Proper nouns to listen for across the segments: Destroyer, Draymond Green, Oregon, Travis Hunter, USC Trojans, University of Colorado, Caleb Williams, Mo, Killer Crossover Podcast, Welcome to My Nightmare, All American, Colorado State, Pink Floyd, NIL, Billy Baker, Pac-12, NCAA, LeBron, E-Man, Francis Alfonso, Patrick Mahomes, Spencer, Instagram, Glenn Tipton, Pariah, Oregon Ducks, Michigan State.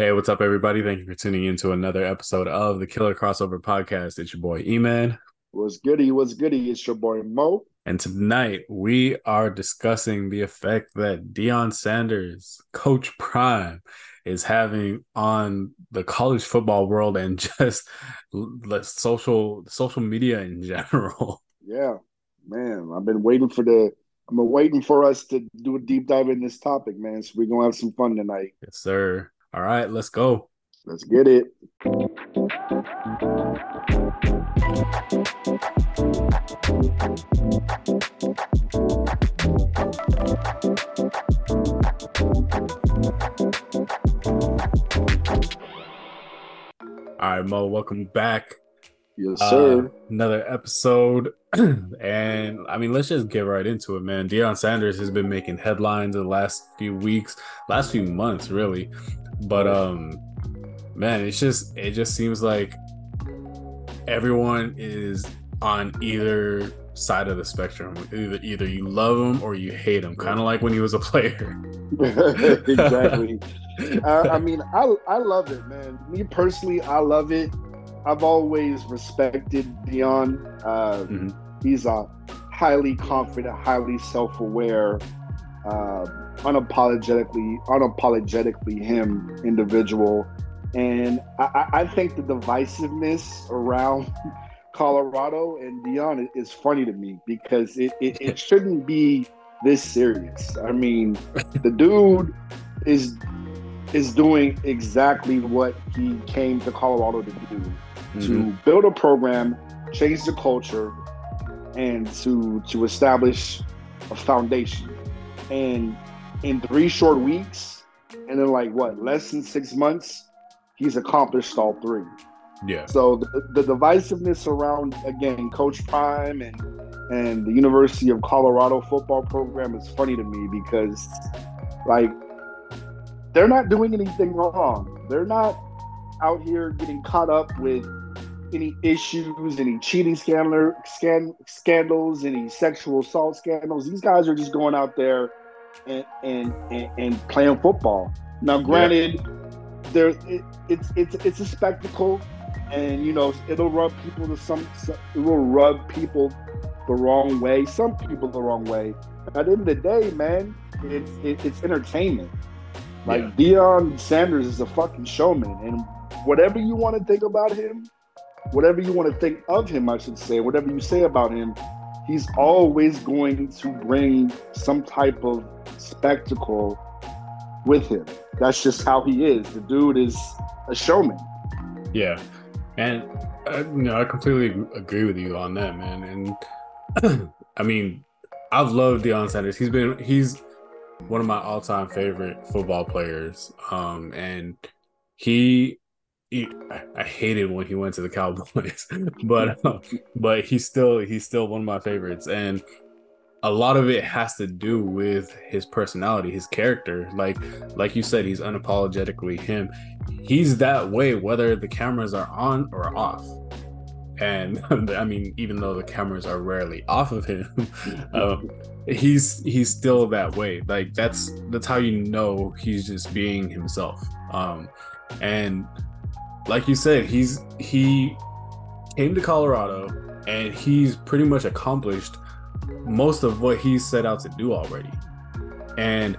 Hey, what's up, everybody? Thank you for tuning in to another episode of the Killer Crossover Podcast. It's your boy, E-Man. What's goody? What's goody? It's your boy, Mo. And tonight, we are discussing the effect that Deion Sanders, Coach Prime, is having on the college football world and just social media in general. Yeah, man. I've been waiting for us to do a deep dive in this topic, man. So we're going to have some fun tonight. Yes, sir. All right, let's go. Let's get it. All right, Mo, welcome back. Yes, sir. Another episode. And I mean, let's just get right into it, man. Deion Sanders has been making headlines in the last few weeks, last few months, really. But man, it just seems like everyone is on either side of the spectrum. Either you love him or you hate him, kind of like when he was a player. Exactly. I mean, I love it, man. Me personally, I love it. I've always respected Deion. He's a highly confident, highly self-aware, unapologetically him individual. And I think the divisiveness around Colorado and Deion is funny to me because it shouldn't be this serious. I mean, the dude is doing exactly what he came to Colorado to do, to build a program, change the culture, and to establish a foundation. And in 3 short weeks, and then less than 6 months, he's accomplished all 3. Yeah. So the divisiveness around, again, Coach Prime and the University of Colorado football program is funny to me because, they're not doing anything wrong. They're not out here getting caught up with any issues, any cheating scandals, any sexual assault scandals. These guys are just going out there and playing football. Now, granted, it's a spectacle, and it will rub people the wrong way. Some people the wrong way. At the end of the day, man, it's entertainment. Deion Sanders is a fucking showman, and whatever you want to think about him, whatever you want to think of him, I should say, whatever you say about him, he's always going to bring some type of spectacle with him. That's just how he is. The dude is a showman. Yeah, and I completely agree with you on that, man. And I mean, I've loved Deion Sanders. He's one of my all-time favorite football players, and I hated when he went to the Cowboys, but he's still one of my favorites, and a lot of it has to do with his personality, his character. Like you said, he's unapologetically him. He's that way whether the cameras are on or off. And I mean, even though the cameras are rarely off of him, he's still that way. That's how you know he's just being himself. And like you said, he came to Colorado and he's pretty much accomplished most of what he set out to do already. And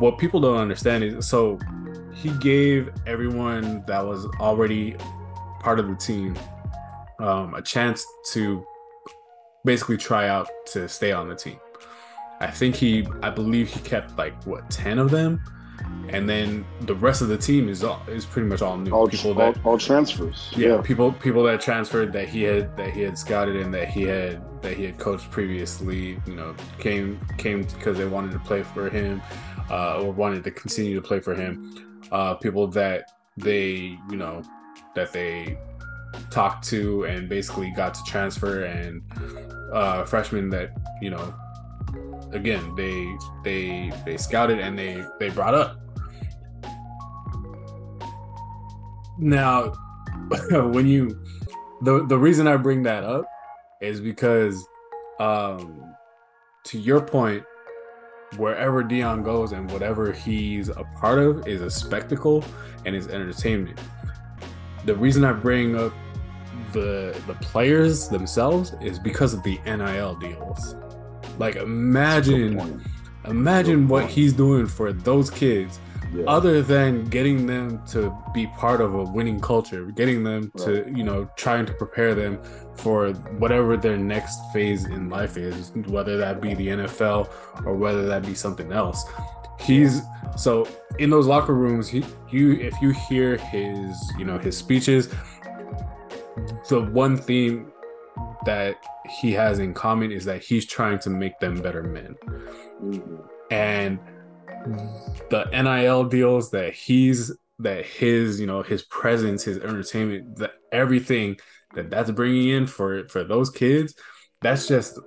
what people don't understand is, so he gave everyone that was already part of the team a chance to basically try out to stay on the team. I believe he kept 10 of them, and then the rest of the team is pretty much all new people, all transfers. Yeah, people that transferred that he had scouted and that he had coached previously. Came because they wanted to play for him, or wanted to continue to play for him. People that they talked to and basically got to transfer, and freshmen that again they scouted and they brought up. Now when the reason I bring that up is because to your point, wherever Deion goes and whatever he's a part of is a spectacle and is entertainment. The reason I bring up the players themselves is because of the NIL deals. Like, imagine what he's doing for those kids, yeah, other than getting them to be part of a winning culture, getting them to, you know, trying to prepare them for whatever their next phase in life is, whether that be the NFL or whether that be something else. He's so in those locker rooms, if you hear his, you know, his speeches, the one theme that he has in common is that he's trying to make them better men. And the NIL deals that his, you know, his presence, his entertainment, everything that's bringing in for those kids, that's just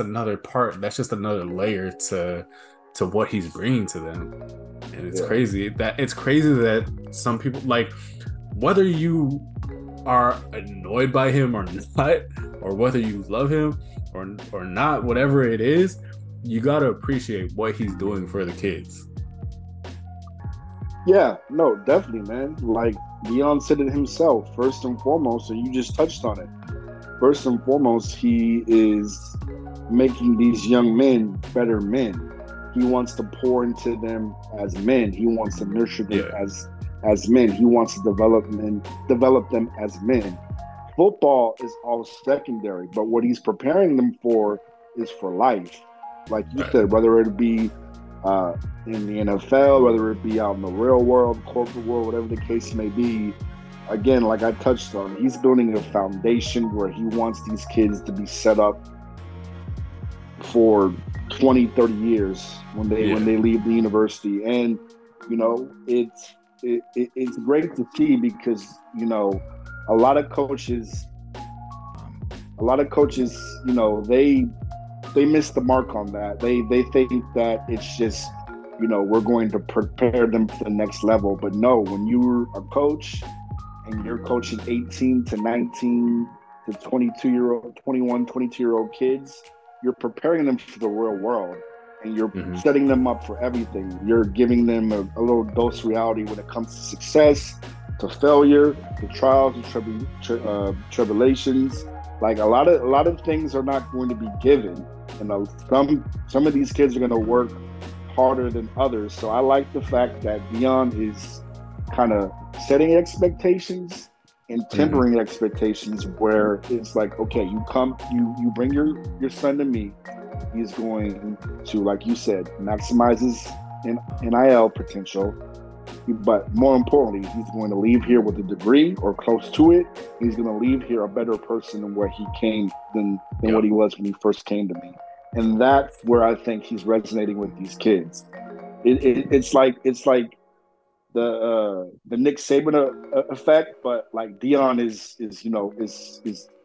another part. That's just another layer to what he's bringing to them. And it's crazy that some people, like, whether you are annoyed by him or not, or whether you love him or not, whatever it is, you got to appreciate what he's doing for the kids. Yeah, no, definitely, man. Like, Deion said it himself, first and foremost, and you just touched on it. First and foremost, he is making these young men better men. He wants to pour into them as men. He wants to nurture them as men. He wants to develop them as men. Football is all secondary, but what he's preparing them for is for life. Like you said, whether it be in the NFL, whether it be out in the real world, corporate world, whatever the case may be, again, like I touched on, he's building a foundation where he wants these kids to be set up for 20, 30 years when they leave the university. And, you know, it's great to see because, you know, a lot of coaches, you know, they missed the mark on that. They think that it's just, you know, we're going to prepare them for the next level. But no, when you're a coach and you're coaching 18 to 19 to 22-year-old kids, you're preparing them for the real world and you're setting them up for everything. You're giving them a little dose of reality when it comes to success, to failure, to trials, to tribulations. Like a lot of things are not going to be given. You know, some of these kids are going to work harder than others. So I like the fact that Deion is kind of setting expectations and tempering expectations, where it's like, okay, you bring your son to me. He's going to, like you said, maximize his NIL potential. But more importantly, he's going to leave here with a degree or close to it. He's going to leave here a better person than where he came than what he was when he first came to me. And that's where I think he's resonating with these kids. It's like the Nick Saban effect, but like Deion is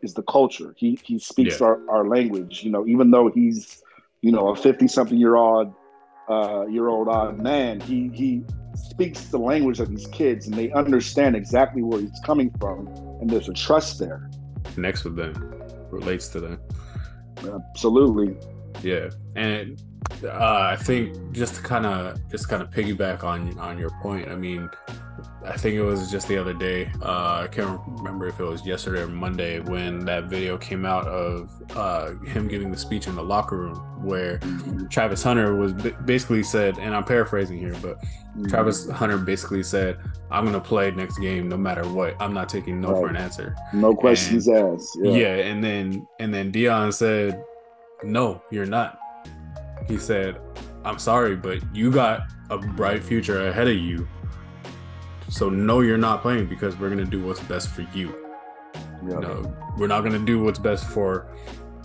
the culture. He speaks our language. You know, even though he's, you know, a 50-something year old man, he speaks the language of these kids, and they understand exactly where he's coming from, and there's a trust there. Connects with them, relates to them. Absolutely. Yeah, and I think just to kind of piggyback on your point. I mean, I think it was just the other day. I can't remember if it was yesterday or Monday when that video came out of him giving the speech in the locker room, where Travis Hunter was basically said, and I'm paraphrasing here, but Travis Hunter basically said, "I'm gonna play next game no matter what. I'm not taking no for an answer. No questions asked." Yeah. And then Deion said, "No, you're not." He said, "I'm sorry, but you got a bright future ahead of you. So no, you're not playing because we're gonna do what's best for you. Yeah. No, we're not gonna do what's best for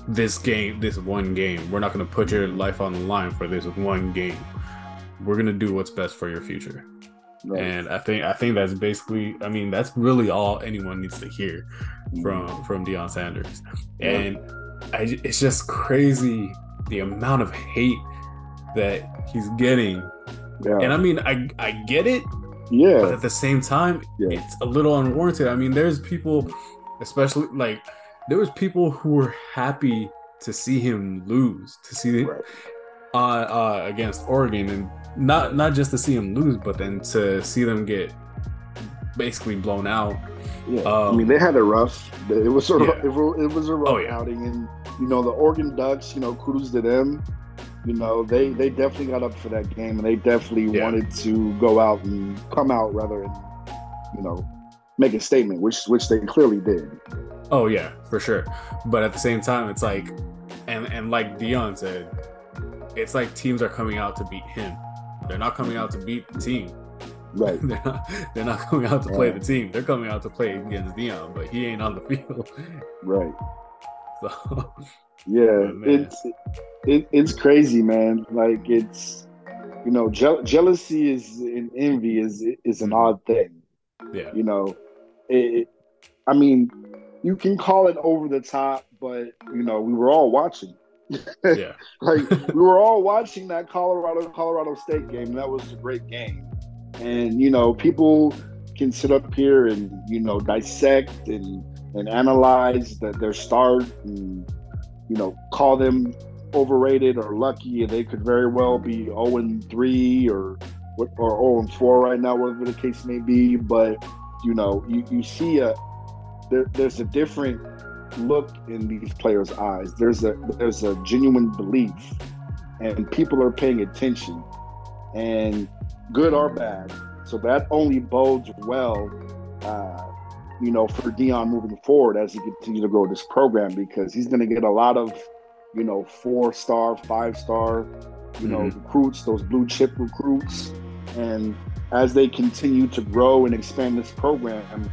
this game, this one game. We're not gonna put your life on the line for this one game. We're gonna do what's best for your future." Nice. And I think that's basically, I mean, that's really all anyone needs to hear from Deion Sanders. Yeah. And it's just crazy the amount of hate that he's getting. Yeah. And I mean, I get it. Yeah. But at the same time, it's a little unwarranted. I mean, there's people, especially like there was people who were happy to see him lose, to see against Oregon, and not just to see them lose, but then to see them get basically blown out. Yeah, I mean, they had a rough. It was sort of it was a rough outing, and you know the Oregon Ducks. You know, kudos to them. You know, they definitely got up for that game, and they definitely wanted to go out and come out rather than, you know, make a statement, which they clearly did. Oh yeah, for sure. But at the same time, it's like, and like Deion said, it's like teams are coming out to beat him. They're not coming out to beat the team. Right. They're not coming out to play the team. They're coming out to play against Deion, but he ain't on the field. Right. So yeah, it's crazy, man. Like, it's, you know, jealousy is and envy is an odd thing. Yeah. You know, I mean, you can call it over the top, but you know, we were all watching. Yeah. Like, we were all watching that Colorado State game. That was a great game. And, you know, people can sit up here and, you know, dissect and analyze their start and, you know, call them overrated or lucky, and they could very well be 0-3 or 0-4 right now, whatever the case may be. But, you know, you see there's a different look in these players' eyes. There's a genuine belief, and people are paying attention, and good or bad. So that only bodes well, you know, for Deion moving forward as he continues to grow this program, because he's going to get a lot of, you know, 4-star, 5-star, you know, recruits, those blue chip recruits. And as they continue to grow and expand this program,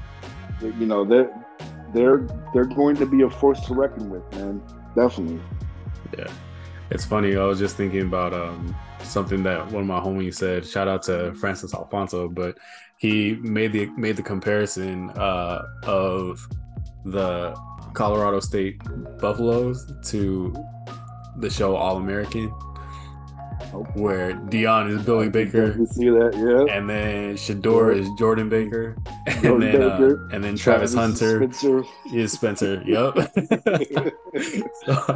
you know, they're going to be a force to reckon with, man. Definitely. Yeah. It's funny. I was just thinking about something that one of my homies said. Shout out to Francis Alfonso, but he made the comparison of the Colorado State Buffaloes to the show All American, where Deion is Billy Baker. You see that, yeah. And then Shador is Jordan Baker, and then Travis Hunter is Spencer. Yep.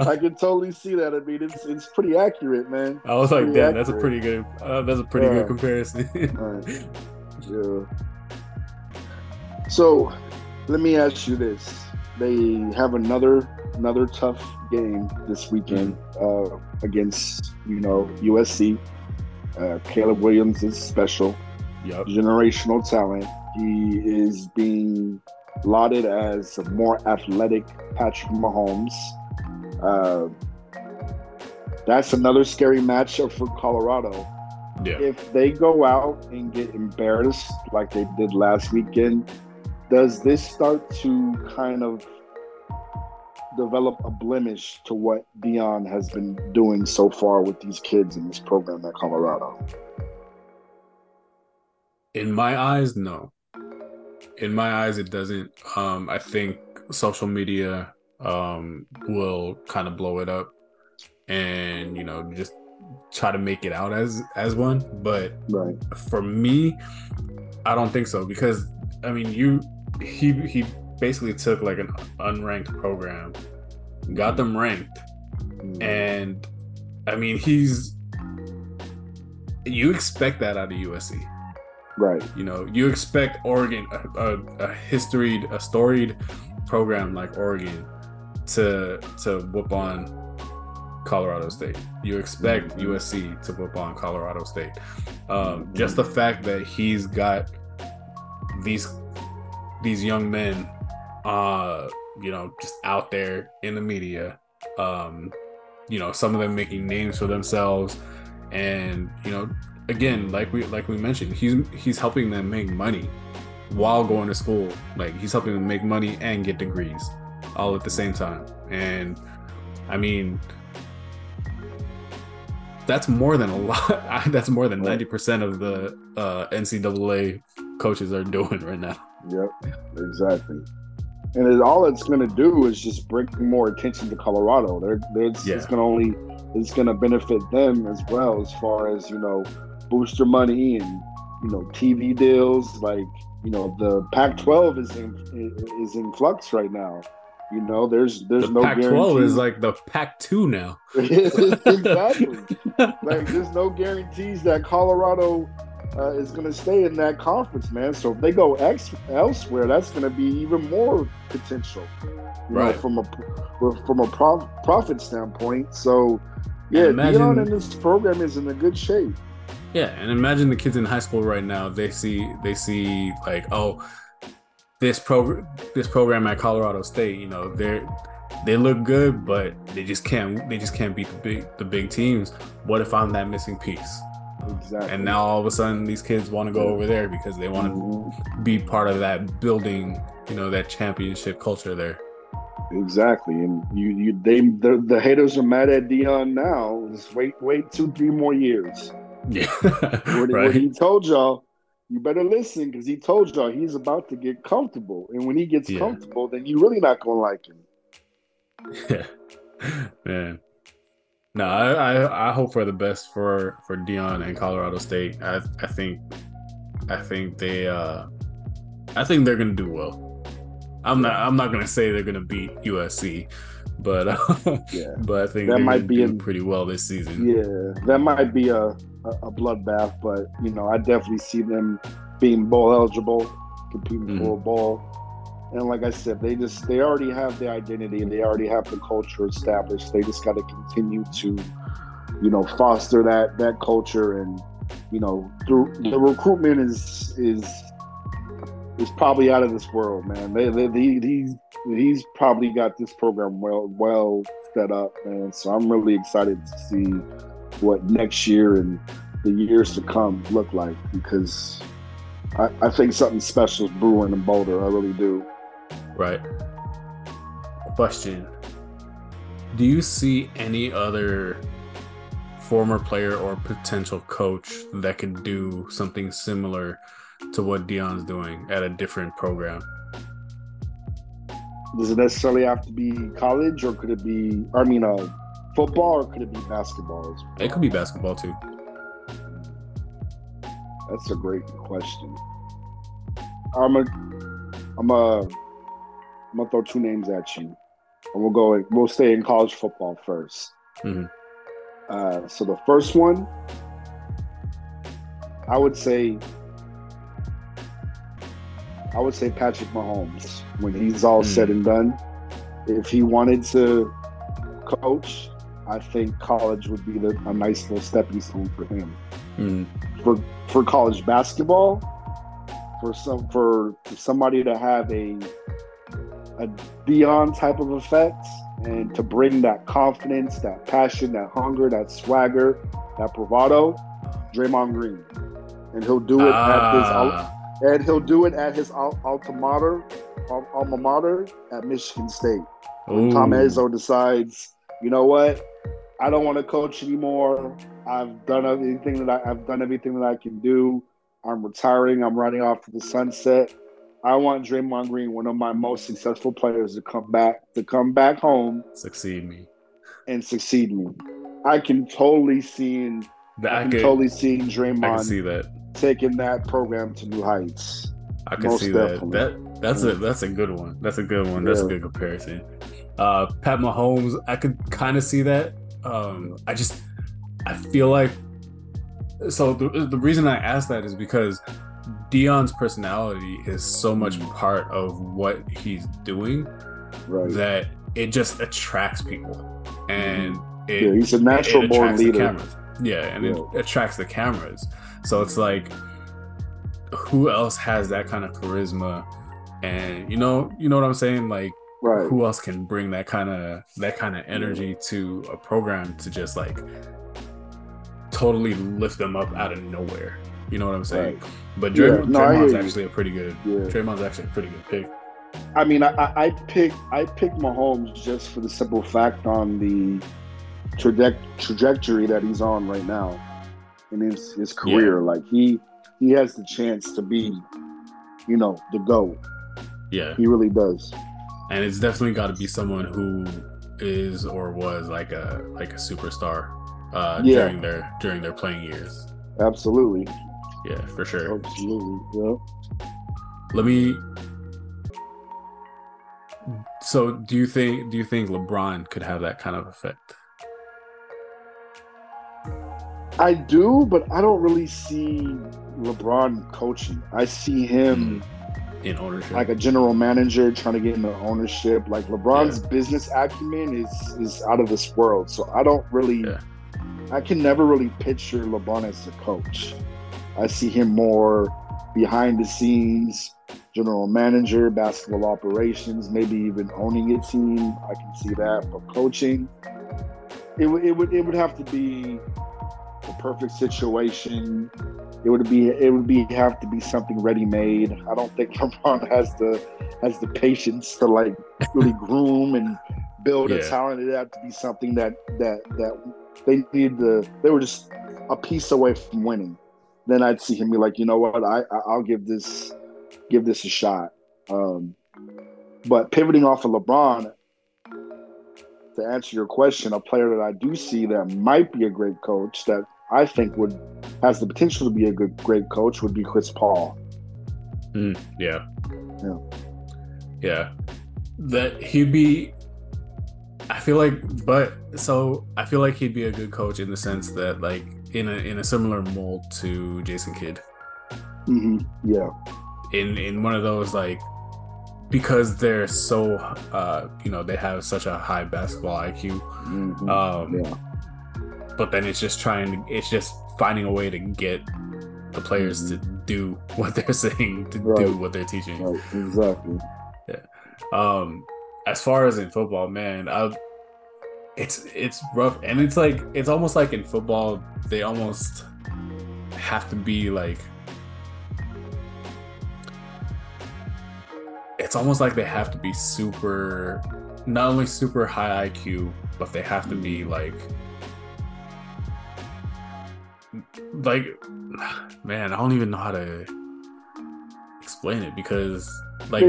I can totally see that. I mean, it's pretty accurate, man. I was like, damn, that's a pretty good good comparison. Right. Yeah. So, let me ask you this: they have another tough game this weekend against, you know, USC. Caleb Williams is special. Yep. Generational talent. He is being lauded as a more athletic Patrick Mahomes. That's another scary matchup for Colorado. Yeah. If they go out and get embarrassed like they did last weekend, does this start to kind of develop a blemish to what Deion has been doing so far with these kids in this program at Colorado? In my eyes, no. In my eyes, it doesn't. I think social media will kind of blow it up and, you know, just try to make it out as one. But for me, I don't think so, because, I mean, he basically took like an unranked program, got them ranked, and I mean, you expect that out of USC, right? You know, you expect Oregon, a storied program like Oregon, to whoop on Colorado State. You expect USC to whoop on Colorado State. Just the fact that he's got these young men, you know, just out there in the media, you know, some of them making names for themselves, and, you know, again, like we mentioned, he's helping them make money while going to school. Like, he's helping them make money and get degrees all at the same time. And I mean, that's more than a lot. That's more than 90% of the NCAA coaches are doing right now. Yep, exactly. And all it's going to do is just bring more attention to Colorado. It's going to benefit them as well, as far as, you know, booster money and, you know, TV deals. Like, you know, the Pac-12 is in flux right now. You know, there's no guarantee. Pac-12 is like the Pac-2 now. Exactly. Like, there's no guarantees that Colorado is going to stay in that conference, man. So if they go elsewhere, that's going to be even more potential, you know, from a profit standpoint. So, yeah, Deion and this program is in a good shape. Yeah, and imagine the kids in high school right now. They see like, oh, this program at Colorado State, you know, they look good, but they just can't beat the big teams. What if I'm that missing piece? Exactly. And now all of a sudden these kids want to go over there because they want to be part of that building, you know, that championship culture there. Exactly. And the haters are mad at Deion now. Just wait 2-3 more years. Yeah. What he told y'all, you better listen, because he told y'all he's about to get comfortable. And when he gets comfortable, then you're really not gonna like him. Yeah. Man. No, I hope for the best for Deion and Colorado State. I think they're gonna do well. I'm not gonna say they're gonna beat USC, but but I think that might be pretty well this season. Yeah, that might be a bloodbath, but you know, I definitely see them being bowl eligible, competing for a bowl. And like I said, they already have the identity and they already have the culture established. They just got to continue to, you know, foster that culture. And you know, the recruitment is probably out of this world, man. He's probably got this program well set up, man. So I'm really excited to see what next year and the years to come look like, because I think something special is brewing in Boulder. I really do. Right. Question. Do you see any other former player or potential coach that could do something similar to what Deion's doing at a different program? Does it necessarily have to be college, or could it be, football, or could it be basketball as well? It could be basketball too. That's a great question. I'm gonna throw two names at you, and we'll stay in college football first. Mm-hmm. So the first one, I would say Patrick Mahomes, when he's all said and done. If he wanted to coach, I think college would be a nice little stepping stone for him. For college basketball, for somebody to have a Deion type of effect, and to bring that confidence, that passion, that hunger, that swagger, that bravado, Draymond Green, and he'll do it at his alma mater at Michigan State. When Tom Izzo decides, you know what, I don't want to coach anymore. I've done everything that I can do. I'm retiring. I'm running off to the sunset. I want Draymond Green, one of my most successful players, to come back home, succeed me. I can totally see Draymond taking that program to new heights. I can see that. That's a good one. That's a good one. Yeah. That's a good comparison. Pat Mahomes, I could kind of see that. I feel like, so the reason I asked that is because Deion's personality is so much part of what he's doing that it just attracts people, and he's a natural born leader. It attracts the cameras. So it's like, who else has that kind of charisma? And you know what I'm saying, like. Right. Who else can bring that kind of energy to a program to just like totally lift them up out of nowhere? You know what I'm saying? Right. But Draymond's actually a pretty good pick. I mean, I pick Mahomes just for the simple fact on the trajectory that he's on right now in his career. Yeah. Like he has the chance to be, you know, the GOAT. Yeah, he really does. And it's definitely got to be someone who is or was like a superstar during their playing years. Absolutely. Yeah, for sure. Absolutely. Yeah. Let me So do you think LeBron could have that kind of effect? I do, but I don't really see LeBron coaching. I see him in ownership, like a general manager trying to get into ownership. Like LeBron's business acumen is out of this world. So I don't really, I can never really picture LeBron as a coach. I see him more behind the scenes, general manager, basketball operations, maybe even owning a team. I can see that, but coaching, it would have to be the perfect situation. It would have to be something ready-made. I don't think LeBron has the patience to like really groom and build a talent. It'd have to be something that they need. They were just a piece away from winning. Then I'd see him be like, you know what, I'll give this a shot. But pivoting off of LeBron, to answer your question, a player that I do see that might be a great coach, that I think has the potential to be a great coach, would be Chris Paul. That he'd be. I feel like he'd be a good coach in the sense that, like, in a similar mold to Jason Kidd. Mm-hmm. Yeah. In one of those, like, because they're so, they have such a high basketball IQ. Mm-hmm. But then it's just finding a way to get the players to do what they're saying, do what they're teaching. Right. Exactly. Yeah. As far as in football, man, it's rough, and it's like, it's almost like in football they almost have to be like, it's almost like they have to be super, not only super high IQ, but they have to be like, man, I don't even know how to explain it, because like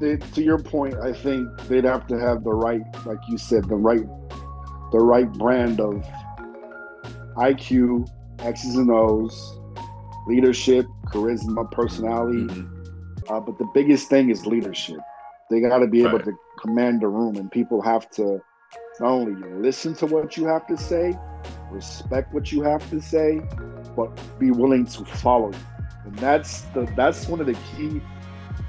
to your point, I think they'd have to have the right, like you said, the right brand of IQ, X's and O's, leadership, charisma, personality. Mm-hmm. But the biggest thing is leadership. They got to be able to command the room, and people have to not only listen to what you have to say, respect what you have to say, but be willing to follow you. And that's one of the key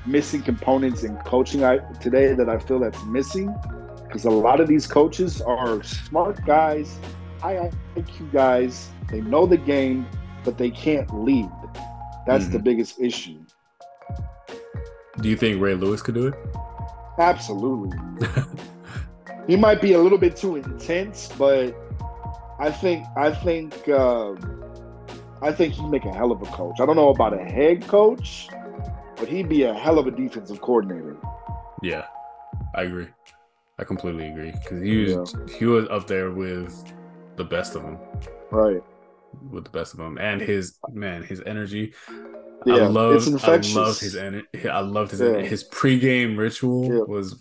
missing components in coaching today that I feel that's missing, because a lot of these coaches are smart guys, high IQ guys, they know the game, but they can't lead. That's the biggest issue. Do you think Ray Lewis could do it? Absolutely. He might be a little bit too intense, but I think he'd make a hell of a coach. I don't know about a head coach, but he'd be a hell of a defensive coordinator. Yeah, I agree. I completely agree, because he was up there with the best of them. Right. With the best of them, and his energy. Yeah, it's infectious. I love his energy. I loved his energy. His pregame ritual was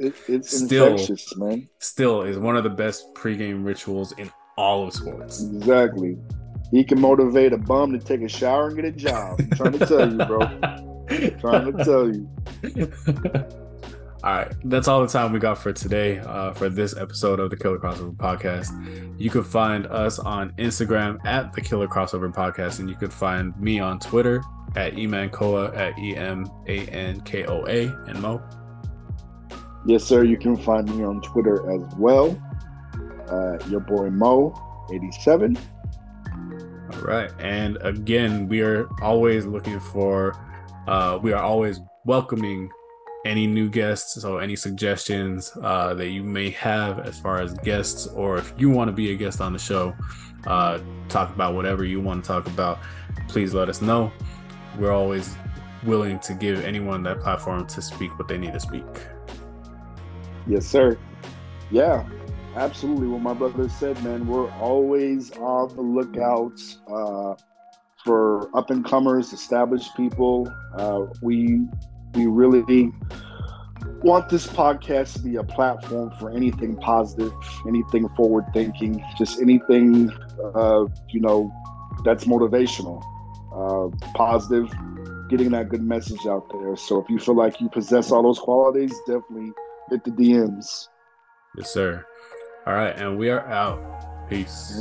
it's still infectious, man. Still is one of the best pregame rituals in all of sports. Exactly. He can motivate a bum to take a shower and get a job. I'm trying to tell you, bro. All right, that's all the time we got for today, for this episode of the Killer Crossover Podcast. You can find us on Instagram at the Killer Crossover Podcast, and you can find me on Twitter at emankoa, at emankoa. And Mo? Yes, sir. You can find me on Twitter as well. Your boy Mo 87. All right, and again, we are always welcoming any new guests, so any suggestions that you may have as far as guests, or if you want to be a guest on the show, talk about whatever you want to talk about, please let us know. We're always willing to give anyone that platform to speak what they need to speak. Yes, sir. Yeah, absolutely. What my brother said, man, we're always on the lookout for up-and-comers, established people. We really want this podcast to be a platform for anything positive, anything forward-thinking, just anything, that's motivational, positive, getting that good message out there. So if you feel like you possess all those qualities, definitely hit the DMs. Yes, sir. All right. And we are out. Peace.